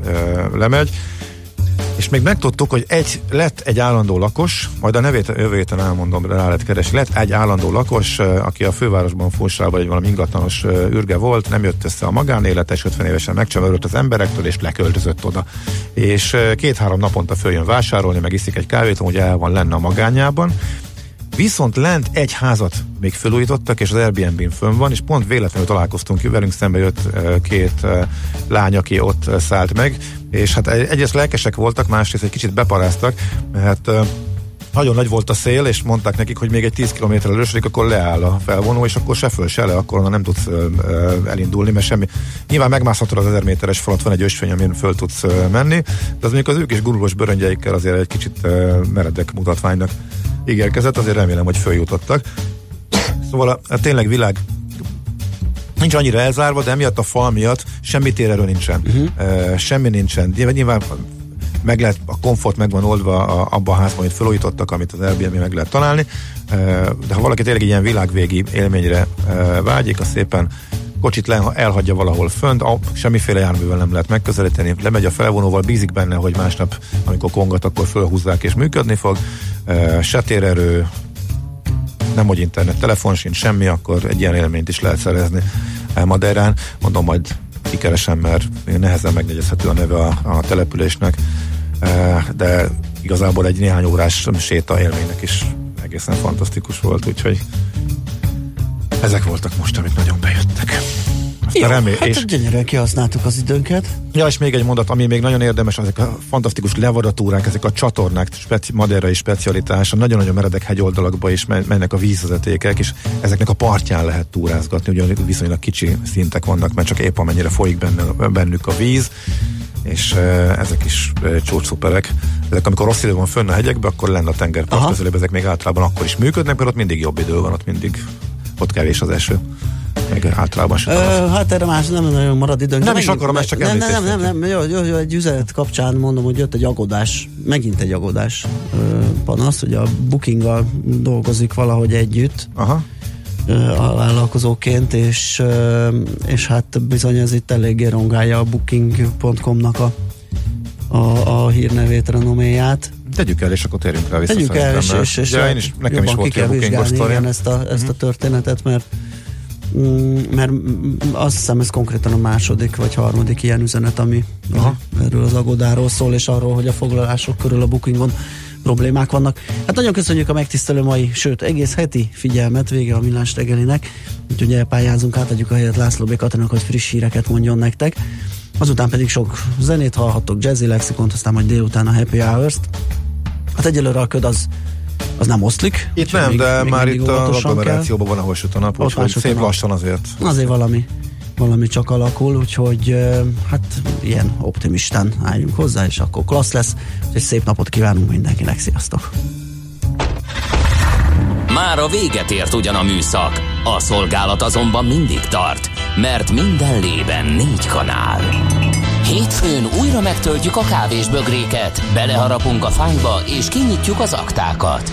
lemegy. És még megtudtuk, hogy lett egy állandó lakos, majd a nevét jövő héten elmondom, rá lehet keresni, lett egy állandó lakos, aki a fővárosban Fósában egy valami ingatlanos ürge volt, nem jött össze a magánélete, és 50 évesen megcsömörült az emberektől, és leköltözött oda. És 2-3 naponta följön vásárolni, meg iszik egy kávét, amúgy el van lenne a magányában. Viszont lent egy házat még felújítottak, és az Airbnb-n fönn van, és pont véletlenül találkoztunk, velünk szembe jött 2 lány, aki ott szállt meg, és hát egyrészt lelkesek voltak, másrészt egy kicsit beparáztak, mert nagyon nagy volt a szél, és mondták nekik, hogy még egy 10 kilométerre elősödik, akkor leáll a felvonó, és akkor se föl, se le, akkor onnan nem tudsz elindulni, mert semmi. Nyilván megmászhatod az 1000 méteres falat, van egy ösvény, amin föl tudsz menni, de az mondjuk az ők is gurulós bőröngyeikkel azért egy kicsit meredek mutatványnak ígérkezett, azért remélem, hogy följutottak. Szóval a tényleg világ nincs annyira elzárva, de emiatt a fal miatt semmi térerő nincsen. Semmi nincsen. Nyilván meg lehet, a komfort meg van oldva abba a házban, amit felújítottak, amit az Airbnb meg lehet találni. De ha valaki tényleg ilyen világvégi élményre vágyik, az szépen kocsit elhagyja valahol fönt, semmiféle járművel nem lehet megközelíteni, lemegy a felvonóval, bízik benne, hogy másnap, amikor kongat, akkor fölhúzzák és működni fog, se térerő, nem, hogy internet, telefon sincs, semmi, akkor egy ilyen élményt is lehet szerezni Madeirán. Mondom, majd kikeresem, mert nehezen megnegyezhető a neve a településnek, de igazából egy néhány órás séta élménynek is egészen fantasztikus volt, úgyhogy ezek voltak most, amit nagyon bejöttek. Jó, hát és gyönyörűen kihasználtuk az időnket. Ja, és még egy mondat, ami még nagyon érdemes, ezek a fantasztikus levadatúrák, ezek a csatornák, Madeirai specialitása, nagyon-nagyon meredek hegyoldalakba is mennek a vízvezetékek, és ezeknek a partján lehet túrázgatni, ugyan viszonylag kicsi szintek vannak, mert csak épp amennyire folyik bennük a víz, és ezek is csúcsszuperek. Ezek, amikor rossz idő van fönn a hegyekbe, akkor lenne a tengerpart közelében, ezek még általában akkor is működnek, mert ott mindig jobb idő van, ott mindig kevés az eső. Meg általában sem. Hát erre más nem nagyon marad időnk. Nem is akarom, ezt csak említést. Nem. Jó, egy üzenet kapcsán mondom, hogy jött egy agodás. Megint egy agodás. panasz, hogy a Bookinggal dolgozik valahogy együtt. Aha. A vállalkozóként, és hát bizony ez itt eléggé rongálja a Booking.com-nak a hírnevét, renoméját. Tegyük el, és akkor térjünk rá vissza. Tegyük el, és nekem is volt ki a Bookingos sztoria. Ezt a történetet, mert azt hiszem ez konkrétan a második vagy harmadik ilyen üzenet, ami erről az agodáról szól, és arról, hogy a foglalások körül a Bookingon problémák vannak. Hát nagyon köszönjük a megtisztelő mai, sőt egész heti figyelmet, vége a Millás reggelinek, úgyhogy elpályázunk, átadjuk a helyet László B. Katalinnak, hogy friss híreket mondjon nektek. Azután pedig sok zenét hallhattok, jazzy lexikont, aztán majd délután a Happy Hours-t. Hát egyelőre a köd az nem oszlik. Itt nem, még, de még már itt a agglomerációban van, ahol süt a nap, úgyhogy szép lassan azért. Azért valami csak alakul, úgyhogy hát ilyen optimistán álljunk hozzá, és akkor klassz lesz, és szép napot kívánunk mindenkinek, sziasztok! Már a véget ért ugyan a műszak, a szolgálat azonban mindig tart, mert minden lében 4 kanál. Hétfőn újra megtöltjük a kávésbögréket, beleharapunk a fányba és kinyitjuk az aktákat.